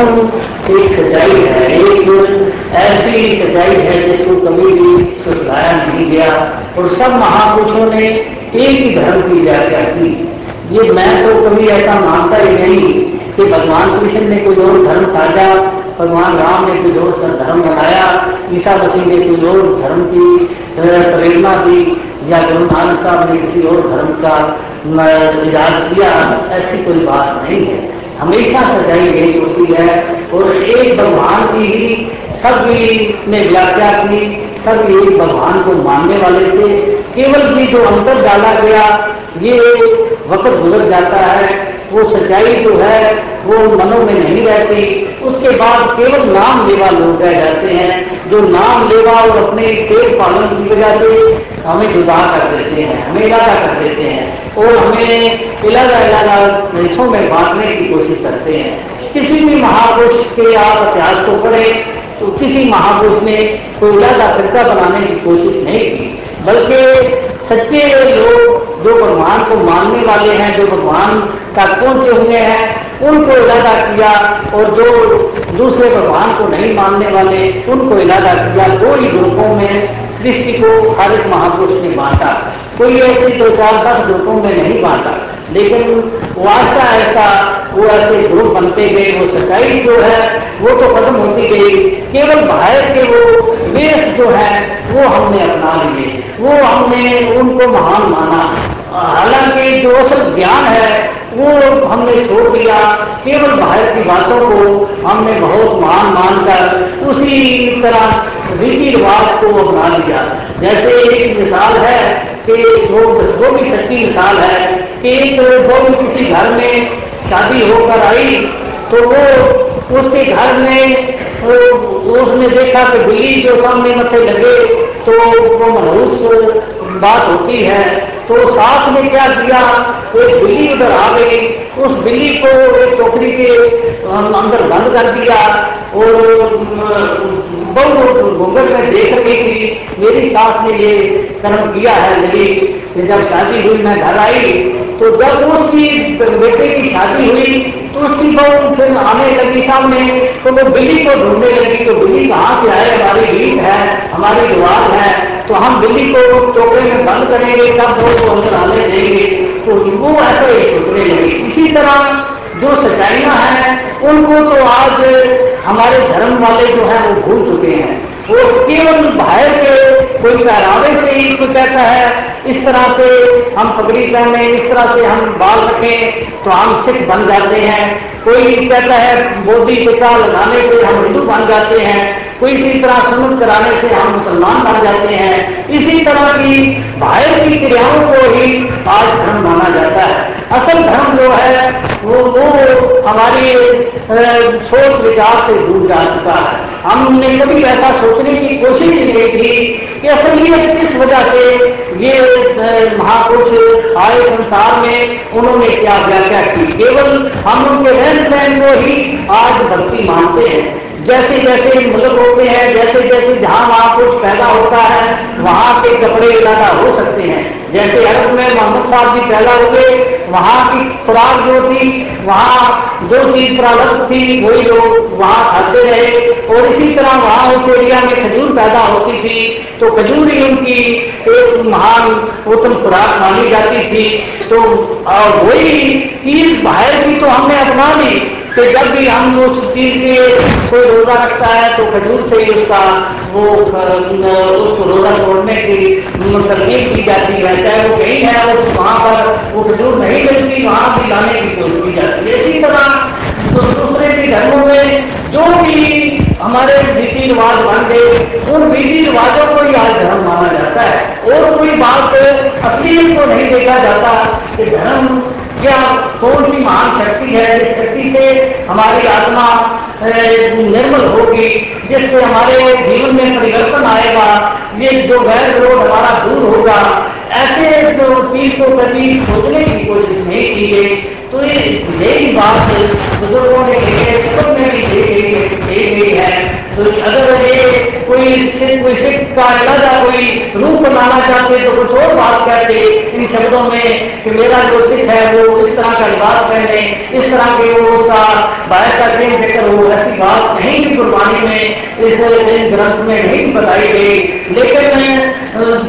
एक सच्चाई है, एक कुछ ऐसी सच्चाई है जिसको कभी भी सुधारा नहीं गया और सब महापुरुषों ने एक ही धर्म की व्याख्या की। ये मैं तो कभी ऐसा मानता ही नहीं कि भगवान कृष्ण ने कोई और धर्म साजा, भगवान राम ने कोई और धर्म बनाया, ईसा मसीह ने कोई और धर्म की प्रेरणा दी या गुरु नानक साहब ने किसी और धर्म का इजाद किया, ऐसी कोई बात नहीं है। हमेशा सच्चाई यही होती है और एक भगवान की ही सभी ने व्याख्या की, सब एक भगवान को मानने वाले थे। केवल भी जो अंतर डाला गया, ये वक्त गुजर जाता है, वो सच्चाई जो है वो मनों में नहीं रहती। उसके बाद केवल नाम लेवा लोग रह जाते हैं, जो नाम लेवा और अपने पेट पालन की वजह से हमें जुदा कर देते हैं, हमें इलादा कर देते हैं और हमें इलादा इलादा देशों में बांटने की कोशिश करते हैं। किसी भी महापुरुष के आप इतिहास को पढ़ें तो किसी महापुरुष ने कोई इलादा फिरका बनाने की कोशिश नहीं की, बल्कि सच्चे लोग जो भगवान को मानने वाले हैं, जो भगवान तक पहुंचे हुए हैं, उनको इलादा किया और जो दूसरे भगवान को नहीं मानने वाले उनको इलादा किया। दो ही ग्रुपों में सृष्टि को हर एक महापुरुष ने बांटा, कोई ऐसे 2-4-10 ग्रुपों में नहीं बांटा, लेकिन वास्ता ऐसा वो ऐसे ग्रुप बनते गए। वो सच्चाई जो है वो तो खत्म होती गई, केवल भारत के वो वेश जो है वो हमने अपना लिए, वो हमने उनको महान माना, हालांकि जो असल ज्ञान है वो हमने छोड़ दिया। केवल भारत की बातों को हमने बहुत महान मानकर उसी तरह रीति रिवाज को अपना लिया। जैसे एक मिसाल है कि वो भी सच्ची मिसाल है कि एक वो किसी घर में शादी होकर आई तो वो उसके घर में उसने देखा कि बिल्ली जो सामने मथे लगे तो वो मनहूस बात होती है, तो साथ में क्या किया, एक बिल्ली उधर आ गई, उस बिल्ली को एक टोकरी के अंदर बंद कर दिया और बहुत घूंघट में देख रही थी। मेरी सास ने ये कर्म किया है, लेकिन जब शादी हुई मैं घर आई तो जब उसकी बेटे की शादी हुई तो उसकी बहू फिर आने लगी सामने, तो वो बिल्ली को ढूंढने लगी तो बिल्ली कहाँ से आए, हमारी रीत है, हमारी रिवाज है, तो हम बिल्ली को टोकरे में बंद करेंगे तब वो अंदर आने देंगे, तो वो ऐसे सोचने लगे। इसी तरह जो सच्चाइयाँ हैं उनको तो आज हमारे धर्म वाले जो हैं वो भूल चुके हैं। वो केवल बाहर के कोई पहरावे से ही कुछ कहता है, इस तरह से हम पगड़ी पहने, इस तरह से हम बाल रखें तो हम सिख बन जाते हैं, कोई कहता है मोदी टीका लगाने से हम हिंदू बन जाते हैं, कोई इसी तरह सुन्नत कराने से हम मुसलमान बन जाते हैं। इसी तरह की बाहर की क्रियाओं को ही आज धर्म माना जाता है। असल धर्म जो है वो हमारे सोच विचार से दूर जा चुका है। हमने कभी ऐसा सोचने की कोशिश नहीं की कि असलियत किस वजह से ये महापुरुष आए संसार में, उन्होंने क्या व्याख्या की। केवल हम उनके रहन सहन को ही आज भक्ति मानते हैं। जैसे जैसे मुल्क होते हैं, जैसे जैसे जहाँ महापुरुष पैदा होता है वहाँ के कपड़े ज्यादा हो सकते हैं। जैसे अरब में मोहम्मद साहब जी पैदा हुए, वहाँ की खुराक जो थी, वहाँ जो चीज प्राप्त थी वही लोग वहाँ खाते रहे और इसी तरह वहाँ उस एरिया में खजूर पैदा होती थी तो खजूर ही उनकी एक महान उत्तम खुराक मानी जाती थी। तो वही चीज बाहर की तो हमने अपना ली कि जब भी हम उस चीज के कोई रोजा रखता है तो खजूर से ही उसका वो उसको रोजा तोड़ने की तरकीब की जाती है, चाहे वो कहीं है वो वहाँ पर वो खजूर नहीं मिलती, वहाँ भी लाने की कोशिश की जाती है। इसी तरह दूसरे के धर्मों में जो भी हमारे रीति रिवाज बन गए उन रीति रिवाजों को ही आज धर्म माना जाता है और कोई बात असलियत को नहीं देखा जाता कि धर्म क्या कौन सी महान शक्ति है जिस शक्ति से हमारी आत्मा निर्मल होगी, जिससे हमारे जीवन में परिवर्तन आएगा, ये जो गैर विरोध हमारा दूर होगा, ऐसे जो चीज को कभी सोचने की कोशिश नहीं की गई। तो यही बात बुजुर्गों ने सब में भी यही गई है। तो अगर ये कोई सिख का इलाजा कोई रूप बनाना चाहते तो कुछ और बात करते इन शब्दों में कि मेरा जो सिख है वो इस तरह का इबाद पहने, इस तरह के वो उसका बाहर का चेंज हो वाणी में इस ग्रंथ में नहीं बताई गई, लेकिन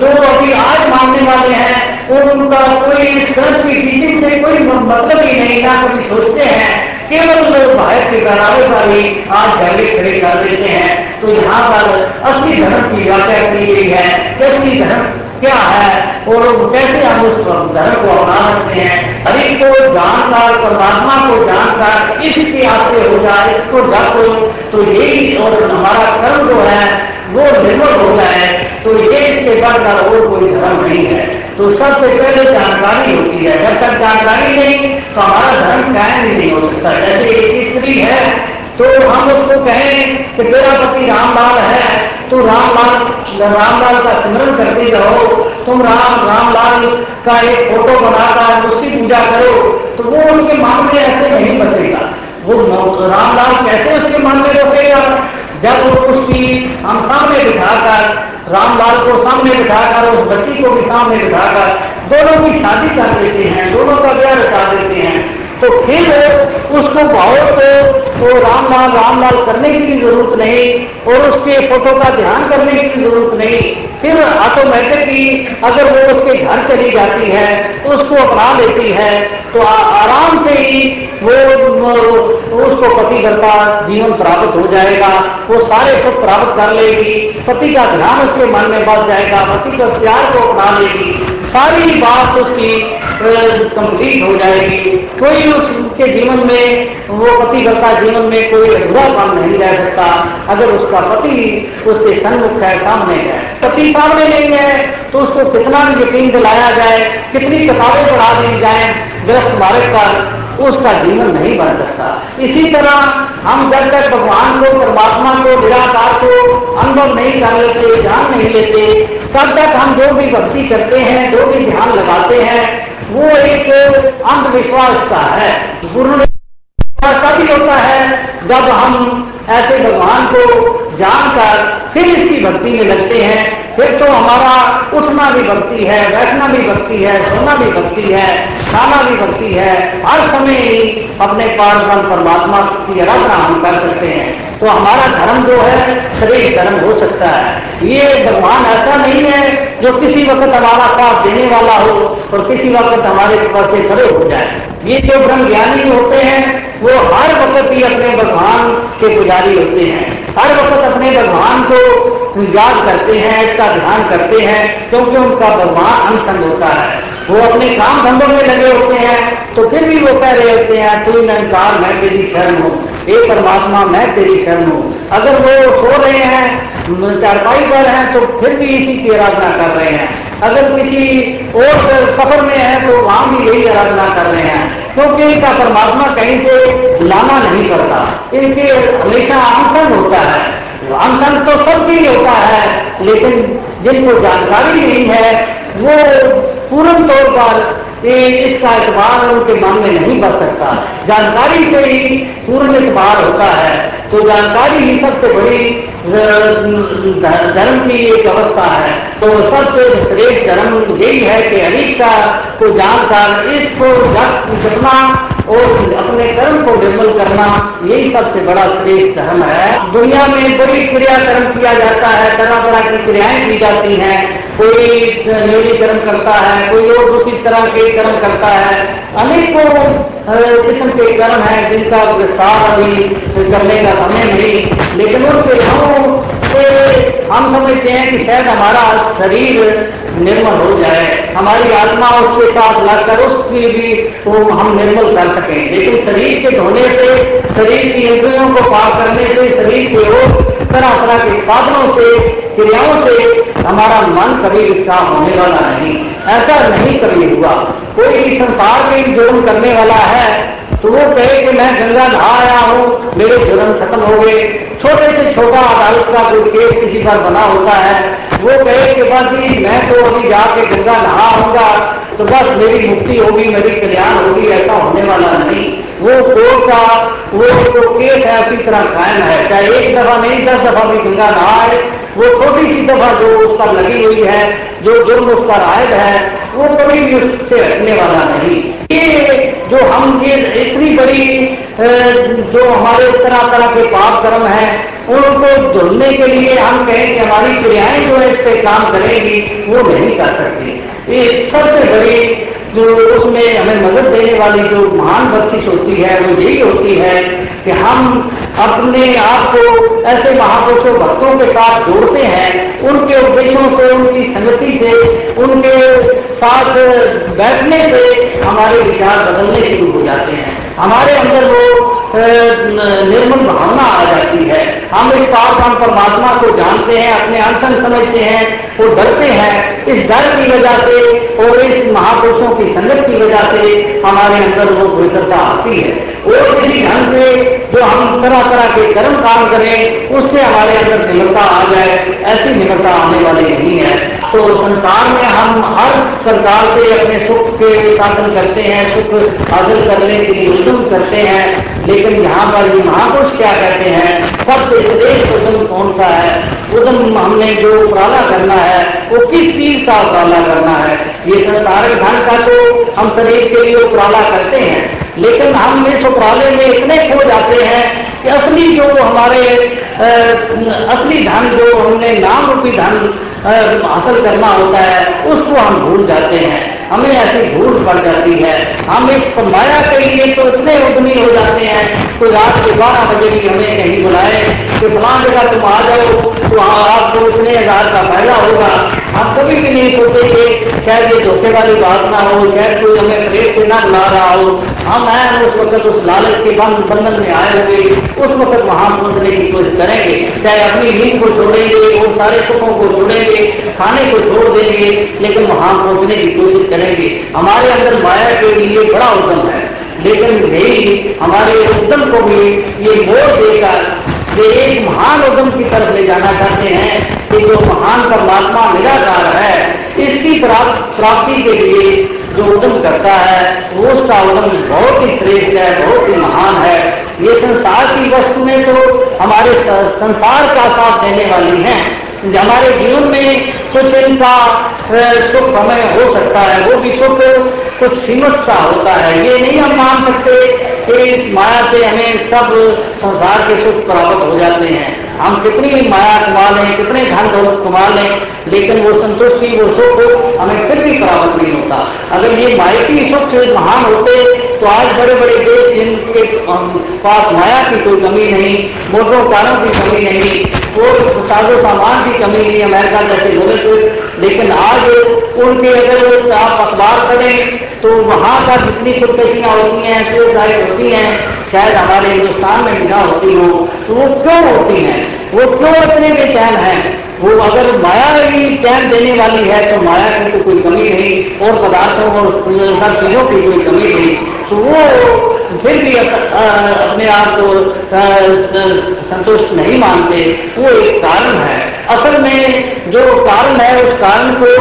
जो अभी आज मानने वाले हैं उनका कोई इस ग्रंथ की टीचिंग से कोई मतलब ही नहीं, ना कभी सोचते हैं, केवल लोग बाहर के करावे वाली आज पहले खड़े कर देते हैं। तो यहाँ पर असली धर्म की व्याख्या की गई है, असली धर्म क्या है और कैसे हम उस धर्म को अपना सकते हैं। हरि को जानकार, परमात्मा को जानकार, इसके आते हो जाए, इसको जाको, तो यही और हमारा कर्म जो है वो निर्मल होता है। तो ये इसके बाद का और कोई धर्म नहीं है। तो सबसे पहले जानकारी होती है, जब तक जानकारी नहीं तो हमारा धर्म कायम ही नहीं हो सकता। जैसे एक स्त्री है तो हम उसको कहें कि तेरा पति रामलाल है, तो रामलाल का स्मरण करते रहो, तुम रामलाल का एक फोटो बनाकर उसकी पूजा करो, तो वो उनके मन में ऐसे नहीं बचेगा। वो रामलाल कैसे उसके मन में बचेगा? जब वो उसकी हम सामने बिठाकर, रामलाल को सामने बिठाकर, उस बच्ची को भी सामने बिठाकर दोनों की शादी कर देते हैं, दोनों का ब्याह रचा देते हैं, तो फिर उसको भाव तो रामलाल रामलाल करने की जरूरत नहीं और उसके फोटो का ध्यान करने की जरूरत नहीं। फिर ऑटोमेटिकली अगर वो उसके घर चली जाती है तो उसको अपना लेती है, तो आराम से ही वो उसको पति करता जीवन प्राप्त हो जाएगा, वो सारे सुख प्राप्त कर लेगी, पति का ध्यान उसके मन में बस जाएगा, पति का प्यार को अपना लेगी, सारी बात उसकी कंप्लीट हो जाएगी। कोई उसके जीवन में, वो पति करता जीवन में कोई अधूरा काम नहीं रह सकता, अगर उसका पति उसके सन्मुख है, सामने है। पति सामने नहीं है तो उसको कितना भी यकीन दिलाया जाए, कितनी किताबें पढ़ा दी जाए ग्रस्त मार्ग पर, उसका जीवन नहीं बन सकता। इसी तरह हम जब तक भगवान को, परमात्मा को, निराकार को अनुभव नहीं कर लेते, ध्यान नहीं लेते, तब तक हम जो भी भक्ति करते हैं, जो भी ध्यान लगाते हैं, वो एक अंधविश्वास का है। गुरु ने तभी होता है जब हम ऐसे भगवान को जानकर फिर इसकी भक्ति में लगते हैं। फिर तो हमारा उठना भी भक्ति है, बैठना भी भक्ति है, सोना भी भक्ति है, खाना भी भक्ति है, हर समय ही अपने पारब्रह्म परमात्मा की आराधना हम कर सकते हैं। तो हमारा धर्म जो है श्रेष्ठ धर्म हो सकता है। ये भगवान ऐसा नहीं है जो किसी वक्त हमारा साथ देने वाला हो और किसी वक्त हमारे ऊपर से खड़े हो जाए। ये जो ब्रह्म ज्ञानी होते हैं वो हर वक्त ही अपने भगवान के पुजारी होते हैं, हर वक्त अपने भगवान को याद करते हैं, इसका ध्यान करते हैं, क्योंकि उनका भगवान अनसंग होता है। वो अपने काम धंधों में लगे होते हैं तो फिर भी वो कह रहे होते हैं, तू निरंकार मैं तेरी शरण हूँ, हे परमात्मा मैं तेरी शरण हूँ। अगर वो सो रहे हैं, चारपाई पर हैं, तो फिर भी इसी की आराधना कर रहे हैं। अगर किसी और सफर में है तो वहां भी यही आराधना कर रहे हैं, क्योंकि इनका परमात्मा कहीं से लाना नहीं करता, इनके हमेशा आंसन होता है। आंसन तो सब भी होता है, लेकिन जिनको जानकारी नहीं है वो पूर्ण तौर पर इसका एतबार उनके मन में नहीं बच सकता। जानकारी से ही पूर्ण एतबार होता है। तो जानकारी ही सबसे बड़ी धर्म की एक अवस्था है। तो सबसे श्रेष्ठ धर्म यही है कि हरि का को जानकर इसको जपना और अपने कर्म को निर्मल करना, यही सबसे बड़ा श्रेष्ठ धर्म है। दुनिया में बड़ी क्रिया कर्म किया जाता है, तरह तरह की क्रियाएं की जाती हैं, कोई न्योली कर्म करता है, कोई और दूसरी तरह के कर्म करता है, अनेकों किस्म के कर्म हैं जिनका विस्तार अभी करने का समय नहीं, लेकिन उन क्रियाओं से हम समझते हैं कि शायद हमारा शरीर निर्मल हो जाए, हमारी आत्मा उसके साथ लगकर उसकी भी तो हम निर्मल कर सकें। लेकिन शरीर के धोने से, शरीर की इंद्रियों को पार करने से, शरीर के रोग तरह तरह के साधनों से, क्रियाओं से हमारा मन कभी विस्तार होने वाला नहीं, ऐसा नहीं कभी हुआ। कोई संसार में जुर्म करने वाला है तो वो कहे कि मैं गंगा नहा आया हूँ, मेरे जुर्म खत्म हो गए। छोटे से छोटा अदालत का कोई केस किसी पर बना होता है, वो कहे कि बस जी मैं तो अभी जाके गंगा नहा आऊंगा तो बस मेरी मुक्ति होगी, मेरी कल्याण होगी, ऐसा होने वाला नहीं। वो कोर्ट का वो जो केस है उसी तरह कायम है, चाहे एक दफा नहीं 10 दफा भी गंगा नहा आए, वो छोटी सी दफा जो उस पर लगी हुई है, जो जुर्म उस पर आयद है, वो कभी भी उससे हटने वाला नहीं। ये जो हम ये इतनी बड़ी जो हमारे तरह तरह के पाप कर्म हैं उनको धुलने के लिए हम कहें कि हमारी क्रियाएं जो है इस पे काम करेंगी वो नहीं कर सकती। ये सबसे बड़ी जो उसमें हमें मदद देने वाली जो महान बख्शिश होती है वो यही होती है कि हम अपने आप को ऐसे महापुरुषों भक्तों के साथ जोड़ते हैं, उनके उपदेशों से, उनकी संगति से, उनके साथ बैठने से हमारे विचार बदलने शुरू हो जाते हैं, हमारे अंदर वो निर्मल भावना आ जाती है, हम इस पार परमात्मा को जानते हैं, अपने अंतन समझते हैं और डरते हैं। इस डर की वजह से और इस महापुरुषों की संगत की वजह से हमारे अंदर वो पवित्रता आती है और किसी ढंग से जो हम तरह तरह के कर्म काम करें उससे हमारे अंदर निर्मलता आ जाए, ऐसी निर्मलता आने वाली नहीं है। तो संसार में हम हर प्रकार से अपने सुख के साधन करते हैं, सुख हासिल करने के लिए उद्यम करते हैं, लेकिन यहाँ पर ये महापुरुष क्या कहते हैं, सबसे श्रेष्ठ उद्यम कौन सा है, उद्यम हमने जो उजाला करना है वो किस चीज का उजाला करना है। ये संसारिक धन का तो हम शरीर के लिए उजाला करते हैं, लेकिन हम इस उपराले में इतने खो जाते हैं कि असली जो हमारे असली धन जो हमने नाम रूपी धन हासिल करना होता है उसको हम भूल जाते हैं, हमें ऐसी भूल पड़ जाती है। हम इस माया के लिए तो इतने उद्यमी हो जाते हैं तो रात के 12 बजे भी हमें कहीं बुलाए तो फला जगह तुम आ जाओ तो आपको इतने हजार का फायदा होगा, हम कभी भी नहीं सोचेंगे शायद ये धोखे वाली बात ना हो, शायद कोई हमें प्रेम से ना बुला रहा हो। हम हैं उस वक्त उस लालच के बंधन में आए हुए, उस वक्त वहां पहुंचने की कोशिश करेंगे, चाहे अपनी नींद को छोड़ेंगे, वो सारे सुखों को छोड़ेंगे, खाने को छोड़ देंगे, लेकिन वहां पहुंचने की कोशिश करेंगे। हमारे अंदर माया के लिए बड़ा उद्यम है, लेकिन यही हमारे उद्यम को भी ये मोड़ देकर एक महान उद्यम की तरफ ले जाना चाहते हैं कि जो महान परमात्मा निराकार है इसकी प्राप्ति के लिए जो उद्यम करता है वो उसका उद्यम बहुत ही श्रेष्ठ है, बहुत ही महान है। ये संसार की वस्तु में तो हमारे संसार का साथ देने वाली है, हमारे जीवन में कुछ इनका सुख हमें हो सकता है, वो भी सुख कुछ सीमित सा होता है। ये नहीं हम मान सकते कि इस माया से हमें सब संसार के सुख प्राप्त हो जाते हैं। हम कितनी भी माया कमा लें, कितने धन दौलत कमा लें, लेकिन वो संतुष्टि वो सुख हमें फिर भी प्राप्त नहीं होता। अगर ये मायकी सुख महान होते तो आज बड़े बड़े देश जिनके पास माया की कोई कमी नहीं, मोटरों कारों की कमी नहीं, और साजो सामान की कमी नहीं, अमेरिका जैसे मुल्क, लेकिन आज उनके अगर आप अखबार पढ़ें तो वहां का जितनी खुदकशियां होती हैं, सुसाइड होती हैं, शायद हमारे हिंदुस्तान में भी ना होती हो। तो वो क्यों होती हैं, वो क्यों इतने बेचैन हैं? वो अगर माया भी चैन देने वाली है तो माया की तो कोई कमी नहीं और पदार्थों और सब चीजों की कोई कमी नहीं, तो वो फिर भी अपने आप को संतुष्ट नहीं मानते, वो एक कारण है। असल में जो कारण है उस कारण को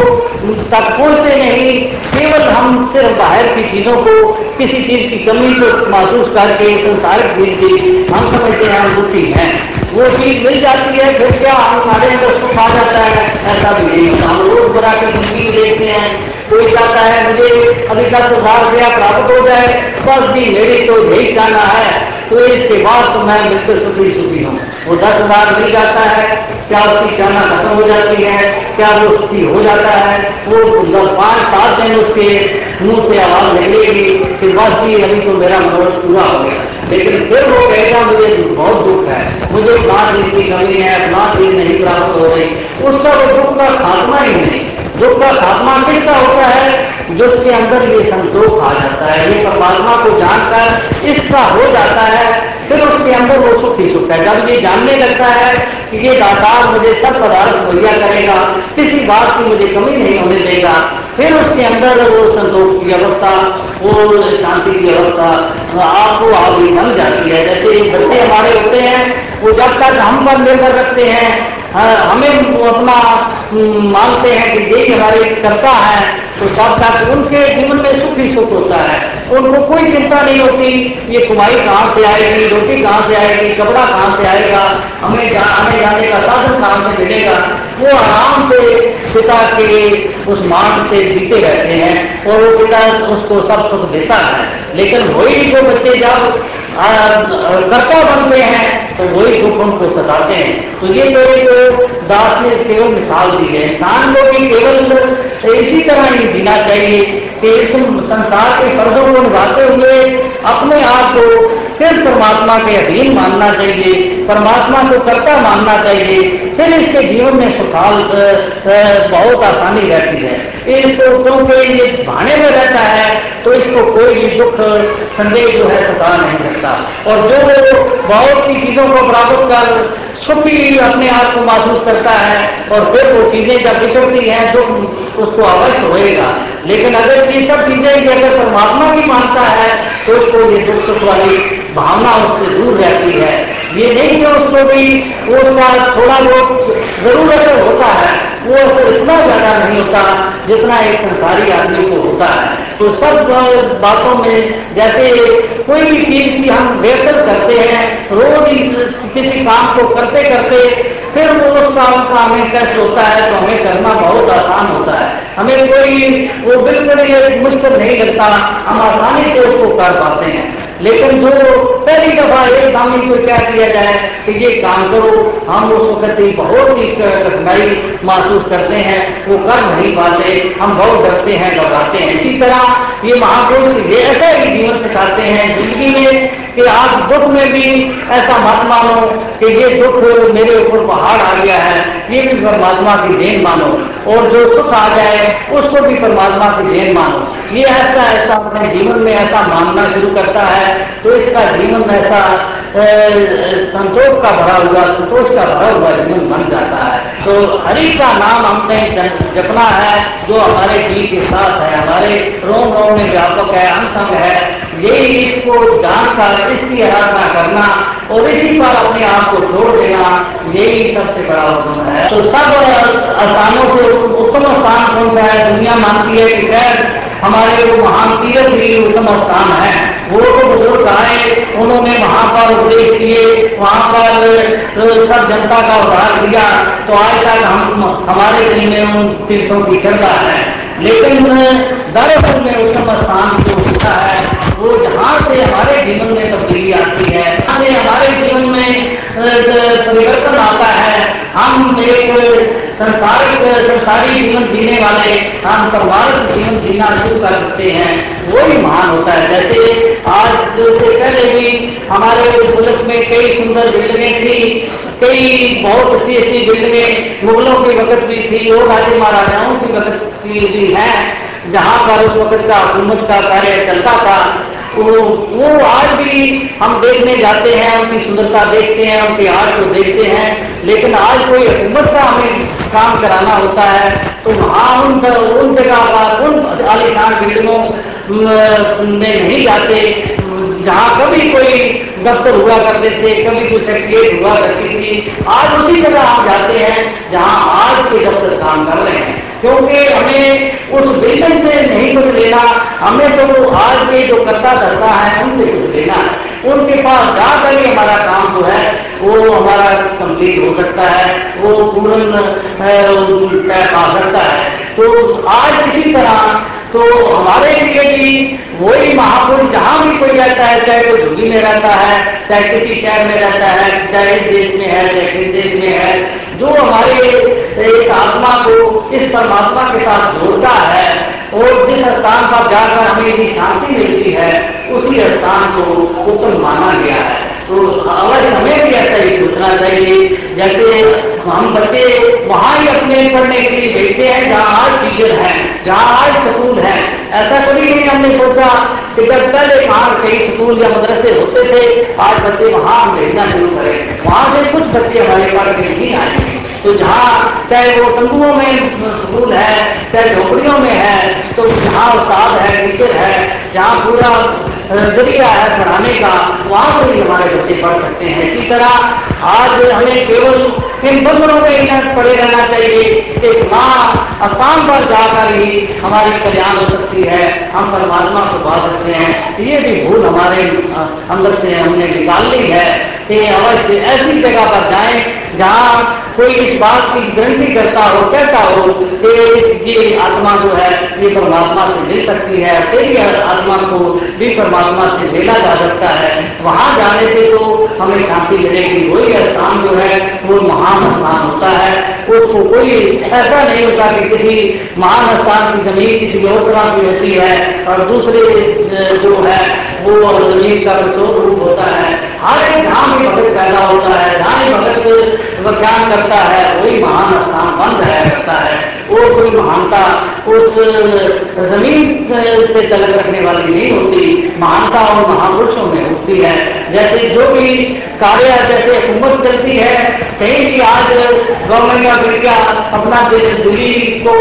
तक पहुंचते नहीं, केवल हम सिर्फ बाहर की चीजों को, किसी चीज की कमी को महसूस करके संसारिक चीज की हम समझते हैं हम दुखी हैं, वो चीज मिल जाती है फिर क्या हमारे अंदर सुख आ जाता है, ऐसा भी नहीं होता। हम रोज बना के जिंदगी देखते हैं, कोई चाहता है मुझे अभी 10,000 रुपया प्राप्त हो जाए, बस भी मेरी तो यही जाना है, तो इसके बाद तो मैं बिल्कुल सुखी सुखी हूँ। वो 10,000 मिल जाता है, क्या उसकी जाना खत्म हो जाती है, क्या वो सुखी हो जाता है? वो 5-7 दिन उसके मुंह से आवाज निकलेगी कि बस भी अभी तो मेरा मनोरथ पूरा हो गया, लेकिन फिर वो कहेगा मुझे बहुत दुख है, मुझे पाँच दिन की कमी है, 5 दिन नहीं प्राप्त हो रही। उसका वो दुख का खात्मा ही नहीं, दुख का खात्मा किसका होता है? जिसके अंदर ये संतोष आ जाता है, ये परमात्मा को जानकर इसका हो जाता है, फिर उसके अंदर वो सुख ही सुख है। जब ये जानने लगता है कि ये दातार मुझे सब पदार्थ मुहैया करेगा, किसी बात की मुझे कमी नहीं होने देगा, फिर उसके अंदर वो संतोष की अवस्था, वो शांति की अवस्था आपको आगे बन जाती है। जैसे बच्चे हमारे होते हैं वो जब तक हम पर निर्भर रखते हैं, हमें अपना मानते हैं कि यही हमारे करता है, तो तब तक उनके जीवन में सुख ही सुख होता है, उनको कोई चिंता नहीं होती ये कमाई कहाँ से आएगी, रोटी कहाँ से आएगी, कपड़ा कहाँ से आएगा, हमें जाने का साधन कहाँ से मिलेगा। वो आराम से पिता के उस मान से जीते रहते हैं और वो पिता उसको सब सुख देता है। लेकिन वही जो बच्चे जब कर्ता बनते हैं तो वही दुख उनको सताते हैं। तो ये जो दास ने केवल मिसाल दी है, इंसान को भी केवल इसी तरह ही जीना चाहिए कि इस संसार के फर्जों को निभाते हुए अपने आप को सिर्फ परमात्मा के अधीन मानना चाहिए, परमात्मा को कर्ता मानना चाहिए। फिर इसके जीवन में सुखाल बहुत आसानी रहती है। इसको क्योंकि ये भाने में रहता है तो इसको कोई भी दुख संदेह जो है सता नहीं सकता। और जो बहुत सी चीजों को प्राप्त कर सुख भी अपने आप को महसूस करता है और फिर वो चीजें जब बिछड़ती हैं तो उसको अवश्य होएगा। लेकिन अगर ये सब चीजें अगर परमात्मा भी मानता है तो उसको ये दुख सुख वाली भावना उससे दूर रहती है। ये नहीं कि उसको भी उसका थोड़ा बहुत जरूर असर होता है, वो असर इतना ज्यादा नहीं होता जितना एक संसारी आदमी को होता है। तो सब बातों में जैसे कोई भी चीज की हम रिहर्सल करते हैं, रोज किसी काम को करते करते फिर वो काम का हमें कष्ट होता है तो हमें करना बहुत आसान होता है, हमें कोई वो बिल्कुल मुश्किल नहीं लगता, हम आसानी से उसको कर पाते हैं। लेकिन जो पहली दफा एक सामने को क्या किया जाए कि ये काम करो, हम उस वक्त ही बहुत ही कठिनाई महसूस करते हैं, वो कर नहीं पाते, हम बहुत डरते हैं, घबराते हैं। इसी तरह ये महापुरुष ये ऐसा ही जीवन सिखाते हैं जिंदगी में कि आप दुख में भी ऐसा मत मानो कि ये दुख मेरे ऊपर पहाड़ आ गया है, ये भी परमात्मा की देन मानो, और जो सुख आ जाए उसको भी परमात्मा की देन मानो। ये ऐसा ऐसा अपने जीवन में ऐसा मानना शुरू करता है तो इसका जीवन ऐसा संतोष का भरा हुआ, संतोष का भरा हुआ जीवन बन जाता है। तो हरि का नाम हमने जपना है जो हमारे जी के साथ है, हमारे रोम रोम में व्यापक है, अंतंग है। यही इसको जानकर इसकी आराधना करना और इसी पर अपने आप को छोड़ देना, यही सबसे बड़ा हुक्म है। तो सब स्थानों से उत्तम स्थान कौन सा है? दुनिया मानती है कि खैर हमारे वो महान तीर्थ भी उत्तम स्थान है। वो तो बुजुर्ग आए, उन्होंने वहाँ पर उपदेश किए, वहाँ पर सब जनता का उद्धार दिया, तो आज तक हमारे दिल में उन तीर्थों की श्रद्धा है। लेकिन दरअसल में उत्तम स्थान जो होता है वो जहाँ से हमारे जीवन में तब्दीली आती है, जहाँ से हमारे जीवन में परिवर्तन आता है, हम एक संसारी जीवन जीने वाले हम पारिवारिक जीवन जीना शुरू कर सकते हैं, वो भी महान होता है। जैसे आज से पहले भी हमारे मुल्क में कई सुंदर बिल्डिंगें थी, कई बहुत अच्छी अच्छी बिल्डिंगें मुगलों के वक्त भी थी, लोग आदि महाराजाओं के वक्त की भी है, जहाँ पर उस वक्त का हुकूमत का कार्य चलता था। वो आज भी हम देखने जाते हैं, उनकी सुंदरता देखते हैं, उनके आर्ट को देखते हैं। लेकिन आज कोई हुकूमत का हमें काम कराना होता है तो वहाँ उन जगह पर उन आलीशान बिल्डिंगों में नहीं जाते जहाँ कभी कोई दफ्तर हुआ करते थे, कभी कुछ सेक्रेटरिएट हुआ करती थी। आज उसी जगह हम जाते हैं जहाँ आज के दफ्तर काम कर रहे हैं, क्योंकि हमें उस बिल्डिंग से नहीं कुछ लेना, हमें तो आज के जो कर्ता धर्ता है उनसे कुछ लेना है। उनके पास जाकर ही हमारा काम जो है वो हमारा कंप्लीट हो सकता है, वो पूर्ण तय पा सकता है। तो आज इसी तरह तो हमारे लिए भी वही महापुरुष जहाँ भी कोई रहता है, चाहे कोई झुगी में रहता है, चाहे किसी शहर में रहता है, चाहे इस देश में है, चाहे किस देश में है, जो हमारे इस आत्मा को इस परमात्मा के साथ जोड़ता है और जिस स्थान पर जाकर हमें इतनी शांति मिलती है उसी स्थान को उत्तम माना गया है। तो अवश्य हमें भी ऐसा ही सोचना चाहिए। जैसे हम बच्चे वहाँ ही अपने पढ़ने के लिए भेजते हैं जहाँ आज टीचर है, जहाँ आज स्कूल है। ऐसा कभी नहीं हमने सोचा कि जब पहले वहाँ कई स्कूल या मदरसे होते थे, आज बच्चे वहाँ भेजना शुरू करें, वहाँ से कुछ बच्चे हमारे पास नहीं आए। तो जहाँ चाहे वो तंबुओं में स्कूल है, चाहे झोपड़ियों में है, तो जहाँ उस्ताद है, टीचर है, जहाँ पूरा जरिया है पढ़ाने का, वहाँ पर भी हमारे बच्चे पढ़ सकते हैं। इसी तरह आज हमें केवल इन बंधनों में ही पड़े रहना चाहिए कि वहाँ स्थान पर जाकर ही हमारी कल्याण हो सकती है, हम परमात्मा को पा सकते हैं। ये भी भूल हमारे अंदर से हमने निकाल ली है। कि अवश्य ऐसी जगह पर जाएं जहाँ कोई इस बात की गारंटी करता हो, कहता हो कि ये आत्मा जो है ये परमात्मा से मिल सकती है, तेरी आत्मा को भी परमात्मा से मिला जा सकता है। वहाँ जाने से तो हमें शांति मिलेगी। वही स्थान जो है वो महान स्थान होता है। उसको कोई ऐसा नहीं होता कि किसी महान स्थान की जमीन किसी और तरह की होती है और दूसरे जो है वो जमीन का चोर रूप होता है। हर एक धाम ही भगत पैदा होता है, धाम ही भगत व्याख्यान करता है, वही महान स्थान बन जाया करता है। और कोई महानता उस जमीन से तलक रखने वाली नहीं होती, महानता और महापुरुषों में होती है। जैसे जो भी कार्य जैसे हुकूमत चलती है, कहीं भी आज गवर्नमेंट ऑफ इंडिया अपना दिल्ली को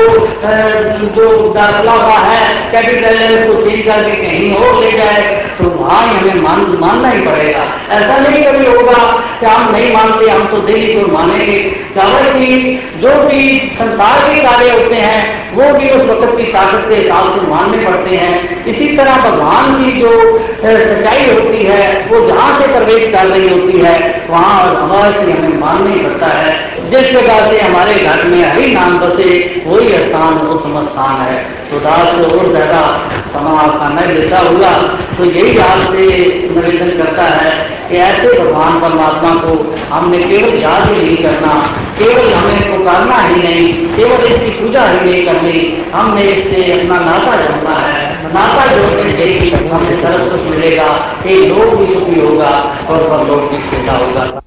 जो दाखिला हुआ है कैपिटल को चेंज करके कहीं और ले जाए तो वहाँ हमें मानना ही पड़ेगा। ऐसा नहीं कभी होगा कि हम नहीं मानते, हम तो दिल्ली को मानेंगे। कि जो भी संसार के कार्य होते हैं वो भी उस वक्त की ताकत के हिसाब से मानने पड़ते हैं। इसी तरह भगवान की जो सच्चाई होती है वो जहाँ से प्रवेश कर रही होती है वहाँ अवश्य हमें मानना ही पड़ता है। जिस प्रकार से हमारे घर में हरि नाम बसे वही स्थान उत्तम स्थान है। तो दास को और ज्यादा समाधान देता हुआ तो यही आपसे निवेदन करता है कि ऐसे भगवान परमात्मा को हमने केवल याद ही नहीं करना, केवल हमें पुकारना ही नहीं, केवल इसकी पूजा ही नहीं करनी, हमने इससे अपना नाता जोड़ना है। नाता जोड़ने से हमें सर्व कुछ मिलेगा, एक लोग भी सुखी होगा और सब लोग भी खुश होगा।